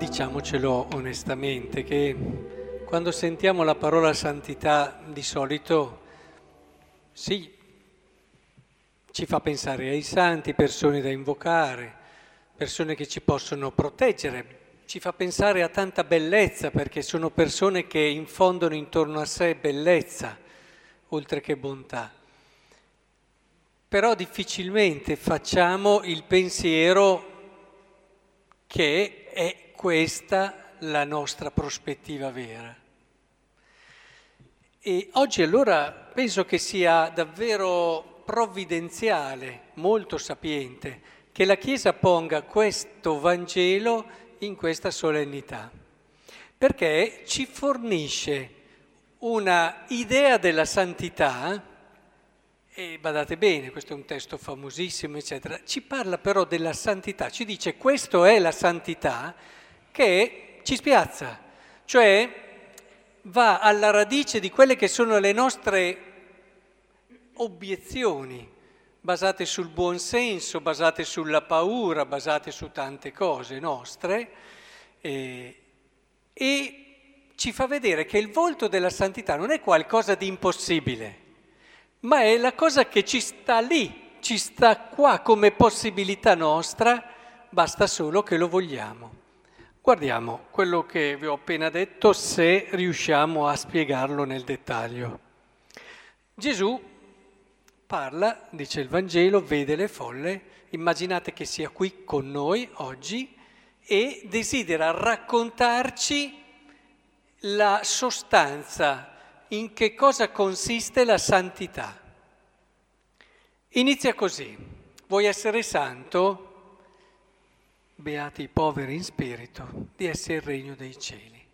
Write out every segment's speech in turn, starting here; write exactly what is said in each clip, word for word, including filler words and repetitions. diciamocelo onestamente, che quando sentiamo la parola santità di solito, sì, ci fa pensare ai santi, persone da invocare, persone che ci possono proteggere, ci fa pensare a tanta bellezza perché sono persone che infondono intorno a sé bellezza, oltre che bontà. Però difficilmente facciamo il pensiero che è questa la nostra prospettiva vera. E oggi allora penso che sia davvero provvidenziale, molto sapiente, che la Chiesa ponga questo Vangelo in questa solennità, perché ci fornisce una idea della santità. E badate bene, questo è un testo famosissimo, eccetera. Ci parla però della santità, ci dice questo è la santità che ci spiazza, cioè va alla radice di quelle che sono le nostre obiezioni, basate sul buon senso, basate sulla paura, basate su tante cose nostre, e, e ci fa vedere che il volto della santità non è qualcosa di impossibile, ma è la cosa che ci sta lì, ci sta qua come possibilità nostra, basta solo che lo vogliamo. Guardiamo quello che vi ho appena detto, se riusciamo a spiegarlo nel dettaglio. Gesù parla, dice il Vangelo, vede le folle, immaginate che sia qui con noi oggi e desidera raccontarci la sostanza. In che cosa consiste la santità? Inizia così. Vuoi essere santo? Beati i poveri in spirito, di essere il regno dei cieli.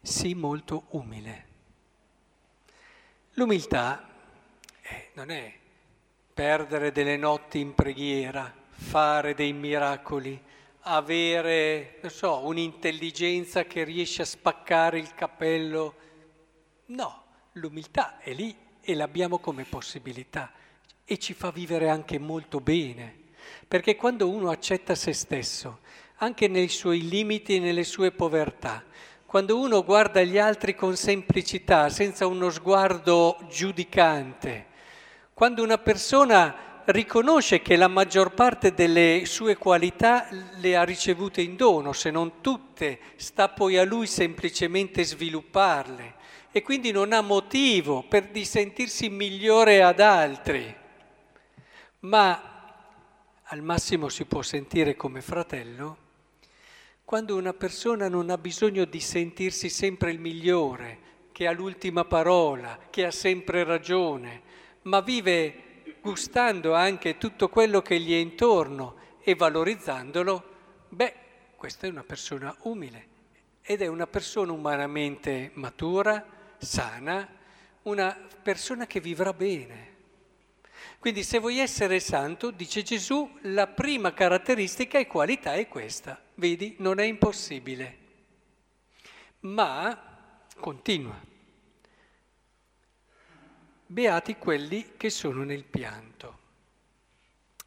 Sii molto umile. L'umiltà eh, non è perdere delle notti in preghiera, fare dei miracoli, avere, non so, un'intelligenza che riesce a spaccare il cappello. No. L'umiltà è lì e l'abbiamo come possibilità e ci fa vivere anche molto bene, perché quando uno accetta se stesso, anche nei suoi limiti e nelle sue povertà, quando uno guarda gli altri con semplicità, senza uno sguardo giudicante, quando una persona riconosce che la maggior parte delle sue qualità le ha ricevute in dono, se non tutte, sta poi a lui semplicemente svilupparle. E quindi non ha motivo per di sentirsi migliore ad altri, ma al massimo si può sentire come fratello quando una persona non ha bisogno di sentirsi sempre il migliore, che ha l'ultima parola, che ha sempre ragione, ma vive gustando anche tutto quello che gli è intorno e valorizzandolo. Beh, questa è una persona umile ed è una persona umanamente matura, sana, una persona che vivrà bene. Quindi se vuoi essere santo, dice Gesù, la prima caratteristica e qualità è questa. Vedi, non è impossibile. Ma, continua, beati quelli che sono nel pianto.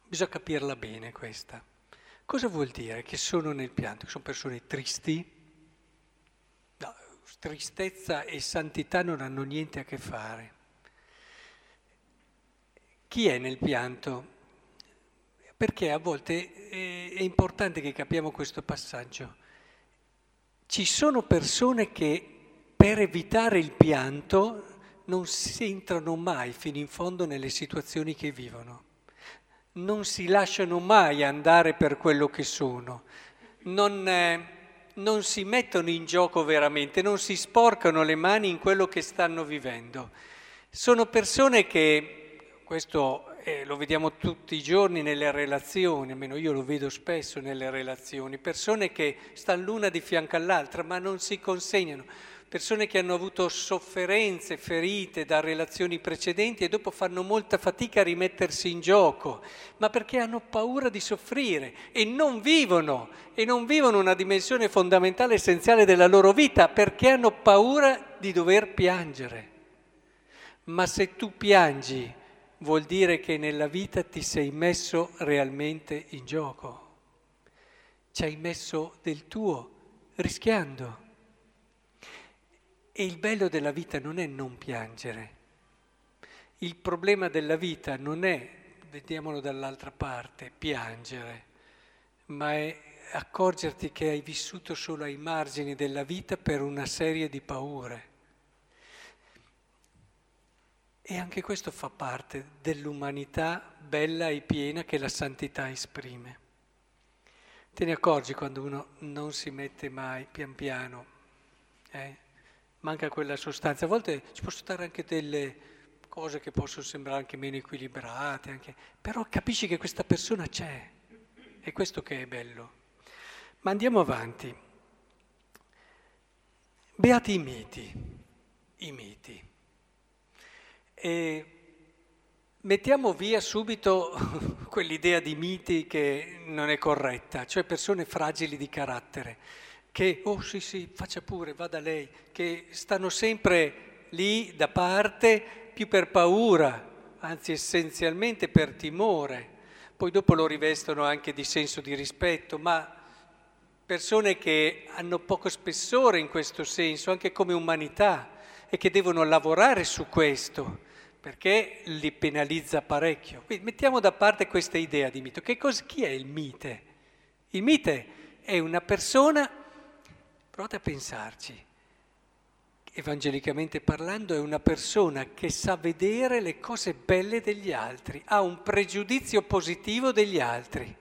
Bisogna capirla bene questa. Cosa vuol dire che sono nel pianto? Che sono persone tristi? Tristezza e santità non hanno niente a che fare. Chi è nel pianto? Perché a volte è importante che capiamo questo passaggio. Ci sono persone che per evitare il pianto non si entrano mai fino in fondo nelle situazioni che vivono, non si lasciano mai andare per quello che sono, non... Eh, non si mettono in gioco veramente, non si sporcano le mani in quello che stanno vivendo. Sono persone che, questo eh, lo vediamo tutti i giorni nelle relazioni, almeno io lo vedo spesso nelle relazioni, persone che stanno l'una di fianco all'altra ma non si consegnano, persone che hanno avuto sofferenze, ferite da relazioni precedenti e dopo fanno molta fatica a rimettersi in gioco, ma perché hanno paura di soffrire e non vivono, e non vivono una dimensione fondamentale, essenziale della loro vita, perché hanno paura di dover piangere. Ma se tu piangi vuol dire che nella vita ti sei messo realmente in gioco, ci hai messo del tuo, rischiando. E il bello della vita non è non piangere. Il problema della vita non è, vediamolo dall'altra parte, piangere, ma è accorgerti che hai vissuto solo ai margini della vita per una serie di paure. E anche questo fa parte dell'umanità bella e piena che la santità esprime. Te ne accorgi quando uno non si mette mai pian piano, eh? Manca quella sostanza. A volte ci possono stare anche delle cose che possono sembrare anche meno equilibrate, anche... però capisci che questa persona c'è, è questo che è bello. Ma andiamo avanti. Beati i miti, i miti. E mettiamo via subito quell'idea di miti che non è corretta, cioè persone fragili di carattere, che, oh sì sì, faccia pure, vada lei, che stanno sempre lì da parte, più per paura, anzi essenzialmente per timore, poi dopo lo rivestono anche di senso di rispetto, ma persone che hanno poco spessore in questo senso, anche come umanità, e che devono lavorare su questo, perché li penalizza parecchio. Quindi mettiamo da parte questa idea di mito. Che cosa, chi è il mite? Il mite è una persona, provate a pensarci, evangelicamente parlando, è una persona che sa vedere le cose belle degli altri, ha un pregiudizio positivo degli altri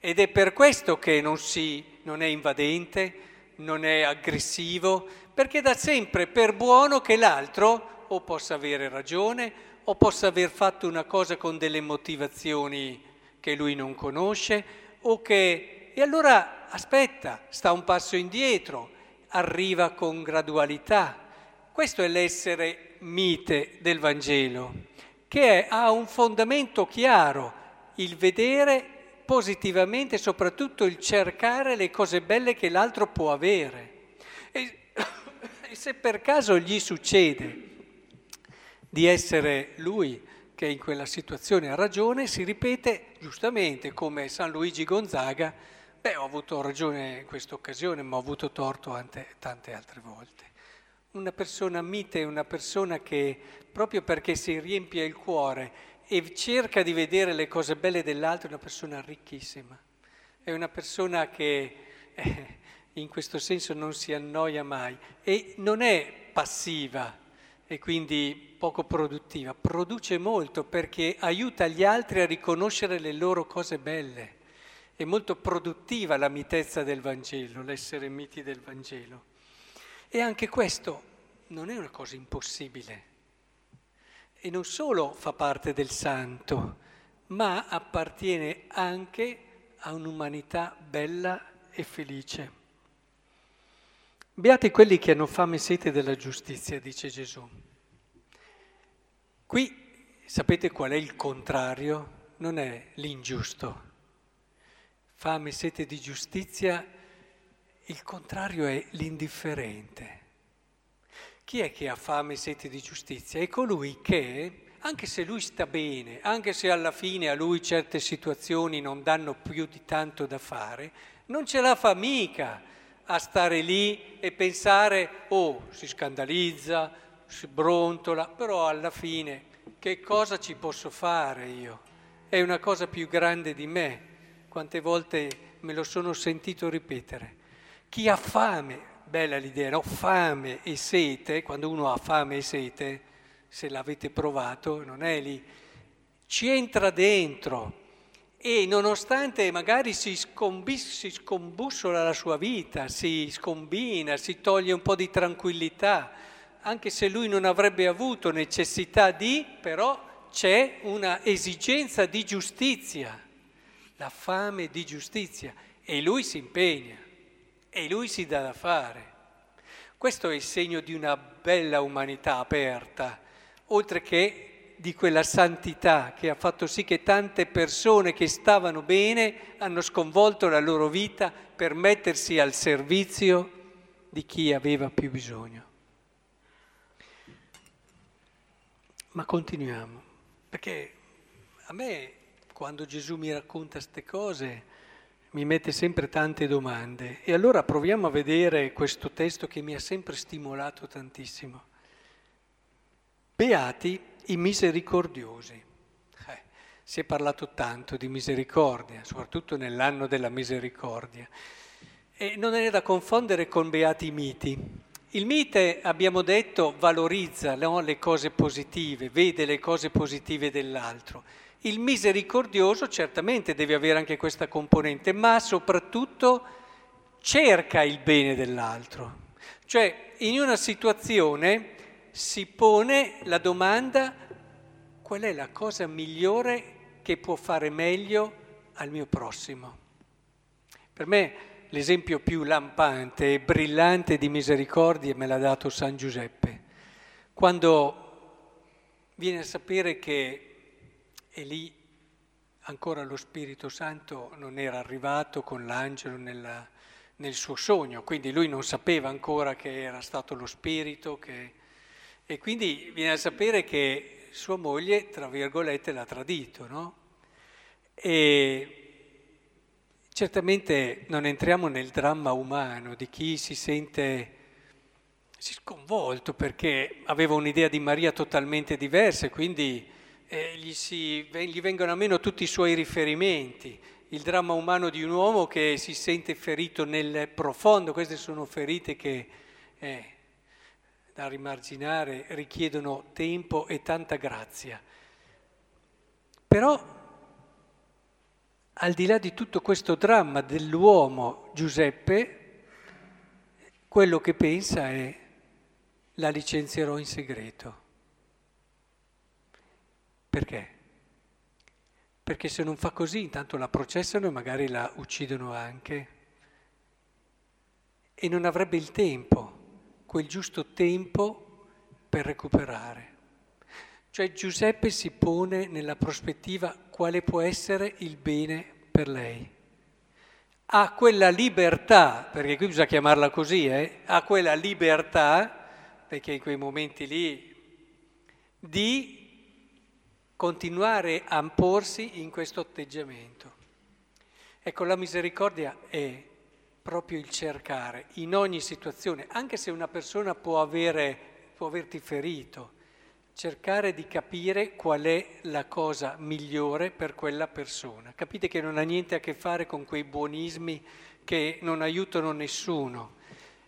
ed è per questo che non, si, non è invadente, non è aggressivo, perché dà sempre per buono che l'altro o possa avere ragione o possa aver fatto una cosa con delle motivazioni che lui non conosce o che... E allora aspetta, sta un passo indietro, arriva con gradualità. Questo è l'essere mite del Vangelo, che è, ha un fondamento chiaro, il vedere positivamente, soprattutto il cercare le cose belle che l'altro può avere. E, e se per caso gli succede di essere lui che in quella situazione ha ragione, si ripete giustamente, come San Luigi Gonzaga, beh, ho avuto ragione in questa occasione, ma ho avuto torto tante, tante altre volte. Una persona mite è una persona che, proprio perché si riempie il cuore e cerca di vedere le cose belle dell'altro, è una persona ricchissima. È una persona che eh, in questo senso non si annoia mai e non è passiva e quindi poco produttiva. Produce molto perché aiuta gli altri a riconoscere le loro cose belle. È molto produttiva la mitezza del Vangelo, l'essere miti del Vangelo. E anche questo non è una cosa impossibile, e non solo fa parte del santo, ma appartiene anche a un'umanità bella e felice. Beati quelli che hanno fame e sete della giustizia, dice Gesù. Qui sapete qual è il contrario? Non è l'ingiusto. Fame e sete di giustizia, il contrario è l'indifferente. Chi è che ha fame e sete di giustizia? È colui che, anche se lui sta bene, anche se alla fine a lui certe situazioni non danno più di tanto da fare, non ce la fa mica a stare lì e pensare, oh, si scandalizza, si brontola, però alla fine che cosa ci posso fare io? È una cosa più grande di me. Quante volte me lo sono sentito ripetere. Chi ha fame, bella l'idea, no? Fame e sete, quando uno ha fame e sete, se l'avete provato, non è lì, ci entra dentro e nonostante magari si, scombis, si scombussola la sua vita, si scombina, si toglie un po' di tranquillità, anche se lui non avrebbe avuto necessità di, però c'è una esigenza di giustizia. La fame di giustizia, e lui si impegna, e lui si dà da fare. Questo è il segno di una bella umanità aperta, oltre che di quella santità che ha fatto sì che tante persone che stavano bene hanno sconvolto la loro vita per mettersi al servizio di chi aveva più bisogno. Ma continuiamo, perché a me... Quando Gesù mi racconta queste cose mi mette sempre tante domande. E allora proviamo a vedere questo testo che mi ha sempre stimolato tantissimo. Beati i misericordiosi. Eh, si è parlato tanto di misericordia, soprattutto nell'anno della misericordia. E non è da confondere con beati miti. Il mite, abbiamo detto, valorizza, no, le cose positive, vede le cose positive dell'altro. Il misericordioso certamente deve avere anche questa componente, ma soprattutto cerca il bene dell'altro. Cioè, in una situazione si pone la domanda: qual è la cosa migliore che può fare meglio al mio prossimo? Per me l'esempio più lampante e brillante di misericordia me l'ha dato San Giuseppe, quando viene a sapere che, e lì ancora lo Spirito Santo non era arrivato con l'angelo nella, nel suo sogno, quindi lui non sapeva ancora che era stato lo Spirito, che, e quindi viene a sapere che sua moglie, tra virgolette, l'ha tradito, no? E certamente non entriamo nel dramma umano di chi si sente si sconvolto perché aveva un'idea di Maria totalmente diversa e quindi eh, gli, si, gli vengono a meno tutti i suoi riferimenti. Il dramma umano di un uomo che si sente ferito nel profondo, queste sono ferite che eh, da rimarginare richiedono tempo e tanta grazia. Però al di là di tutto questo dramma dell'uomo, Giuseppe, quello che pensa è: la licenzierò in segreto. Perché? Perché se non fa così, intanto la processano e magari la uccidono anche. E non avrebbe il tempo, quel giusto tempo per recuperare. Cioè Giuseppe si pone nella prospettiva: quale può essere il bene per lei? Ha quella libertà, perché qui bisogna chiamarla così, eh? Ha quella libertà, perché in quei momenti lì, di continuare a imporsi in questo atteggiamento. Ecco, la misericordia è proprio il cercare in ogni situazione, anche se una persona può avere, può averti ferito, cercare di capire qual è la cosa migliore per quella persona. Capite che non ha niente a che fare con quei buonismi che non aiutano nessuno.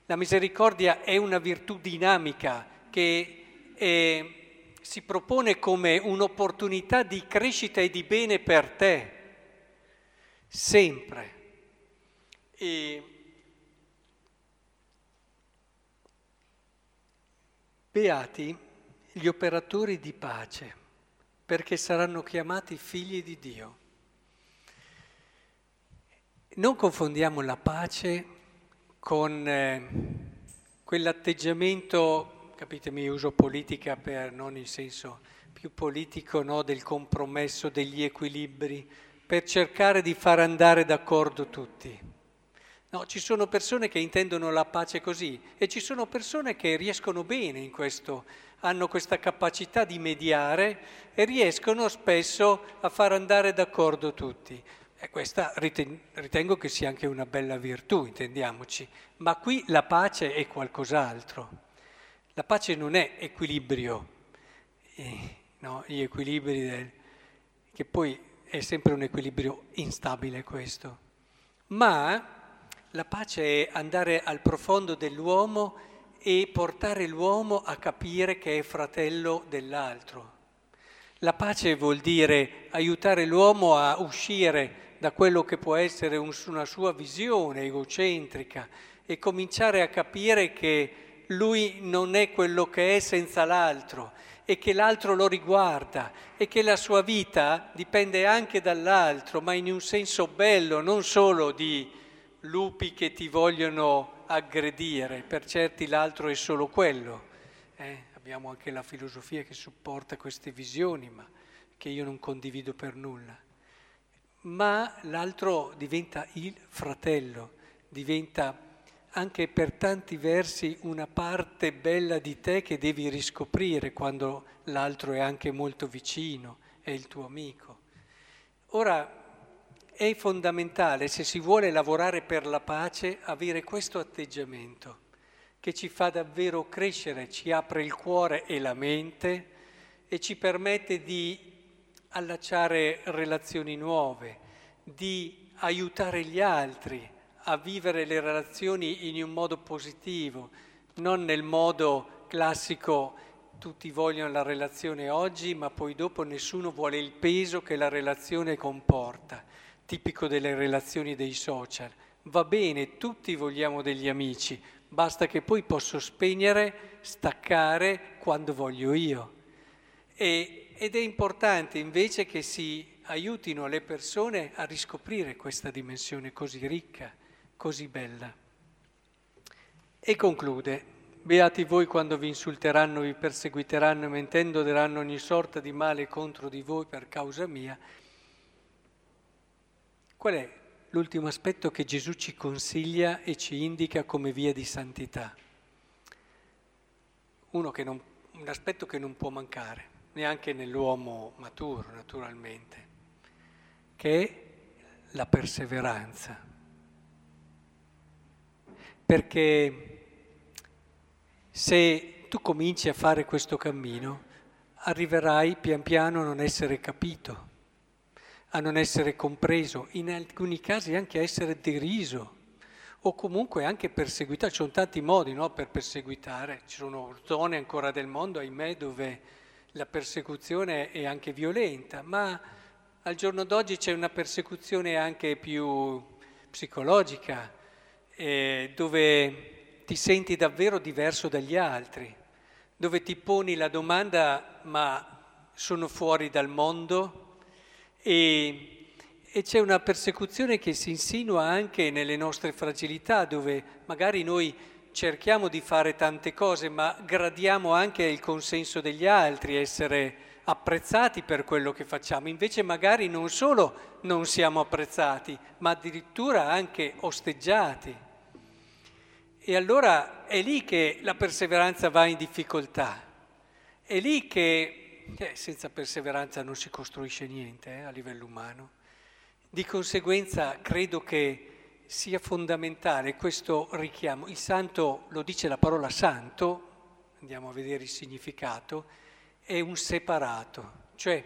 La misericordia è una virtù dinamica che eh, si propone come un'opportunità di crescita e di bene per te, sempre. E beati gli operatori di pace, perché saranno chiamati figli di Dio. Non confondiamo la pace con eh, quell'atteggiamento, capitemi, uso politica per non in senso più politico, no, del compromesso, degli equilibri, per cercare di far andare d'accordo tutti. No, ci sono persone che intendono la pace così e ci sono persone che riescono bene in questo, hanno questa capacità di mediare e riescono spesso a far andare d'accordo tutti. E questa ritengo che sia anche una bella virtù, intendiamoci, ma qui la pace è qualcos'altro. La pace non è equilibrio, eh, no, gli equilibri del, che poi è sempre un equilibrio instabile questo, ma la pace è andare al profondo dell'uomo e portare l'uomo a capire che è fratello dell'altro. La pace vuol dire aiutare l'uomo a uscire da quello che può essere una sua visione egocentrica e cominciare a capire che lui non è quello che è senza l'altro e che l'altro lo riguarda e che la sua vita dipende anche dall'altro, ma in un senso bello, non solo di lupi che ti vogliono aggredire, per certi l'altro è solo quello. Eh? Abbiamo anche la filosofia che supporta queste visioni, ma che io non condivido per nulla. Ma l'altro diventa il fratello, diventa anche per tanti versi una parte bella di te che devi riscoprire quando l'altro è anche molto vicino, è il tuo amico. Ora, è fondamentale, se si vuole lavorare per la pace, avere questo atteggiamento che ci fa davvero crescere, ci apre il cuore e la mente e ci permette di allacciare relazioni nuove, di aiutare gli altri a vivere le relazioni in un modo positivo, non nel modo classico tutti vogliono la relazione oggi, ma poi dopo nessuno vuole il peso che la relazione comporta, tipico delle relazioni dei social. Va bene, tutti vogliamo degli amici, basta che poi posso spegnere, staccare quando voglio io. E, ed è importante invece che si aiutino le persone a riscoprire questa dimensione così ricca, così bella. E conclude. Beati voi quando vi insulteranno, vi perseguiteranno e mentendo daranno ogni sorta di male contro di voi per causa mia. Qual è l'ultimo aspetto che Gesù ci consiglia e ci indica come via di santità? Uno che non, un aspetto che non può mancare, neanche nell'uomo maturo naturalmente, che è la perseveranza. Perché se tu cominci a fare questo cammino, arriverai pian piano a non essere capito, a non essere compreso, in alcuni casi anche a essere deriso o comunque anche perseguitato. Ci sono tanti modi, no, per perseguitare, ci sono zone ancora del mondo, ahimè, dove la persecuzione è anche violenta, ma al giorno d'oggi c'è una persecuzione anche più psicologica, eh, dove ti senti davvero diverso dagli altri, dove ti poni la domanda ma sono fuori dal mondo e, e c'è una persecuzione che si insinua anche nelle nostre fragilità, dove magari noi cerchiamo di fare tante cose ma gradiamo anche il consenso degli altri, essere apprezzati per quello che facciamo, invece magari non solo non siamo apprezzati ma addirittura anche osteggiati. E allora è lì che la perseveranza va in difficoltà, è lì che eh, senza perseveranza non si costruisce niente eh, a livello umano. Di conseguenza credo che sia fondamentale questo richiamo. Il santo, lo dice la parola santo, andiamo a vedere il significato, è un separato. Cioè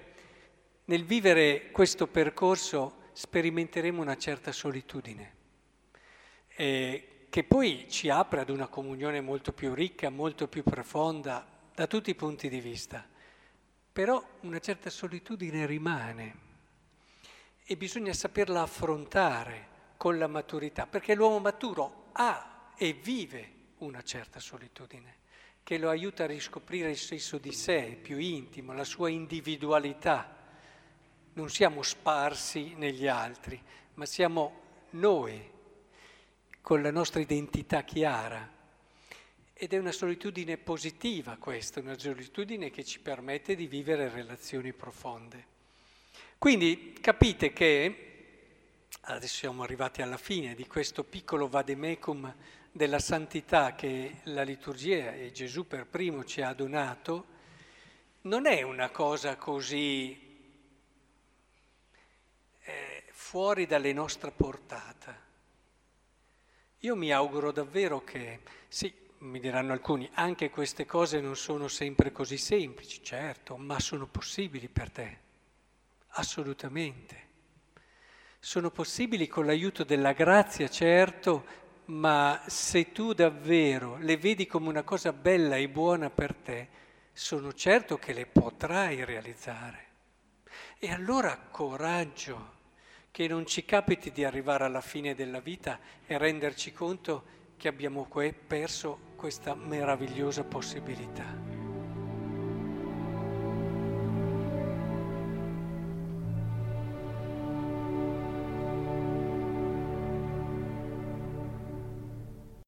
nel vivere questo percorso sperimenteremo una certa solitudine. E, che poi ci apre ad una comunione molto più ricca, molto più profonda, da tutti i punti di vista. Però una certa solitudine rimane e bisogna saperla affrontare con la maturità, perché l'uomo maturo ha e vive una certa solitudine, che lo aiuta a riscoprire il senso di sé più intimo, la sua individualità. Non siamo sparsi negli altri, ma siamo noi, con la nostra identità chiara. Ed è una solitudine positiva questa, una solitudine che ci permette di vivere relazioni profonde. Quindi capite che, adesso siamo arrivati alla fine di questo piccolo vademecum della santità che la liturgia e Gesù per primo ci ha donato, non è una cosa così eh, fuori dalle nostre portate. Io mi auguro davvero che, sì, mi diranno alcuni, anche queste cose non sono sempre così semplici, certo, ma sono possibili per te, assolutamente. Sono possibili con l'aiuto della grazia, certo, ma se tu davvero le vedi come una cosa bella e buona per te, sono certo che le potrai realizzare. E allora coraggio, che non ci capiti di arrivare alla fine della vita e renderci conto che abbiamo perso questa meravigliosa possibilità.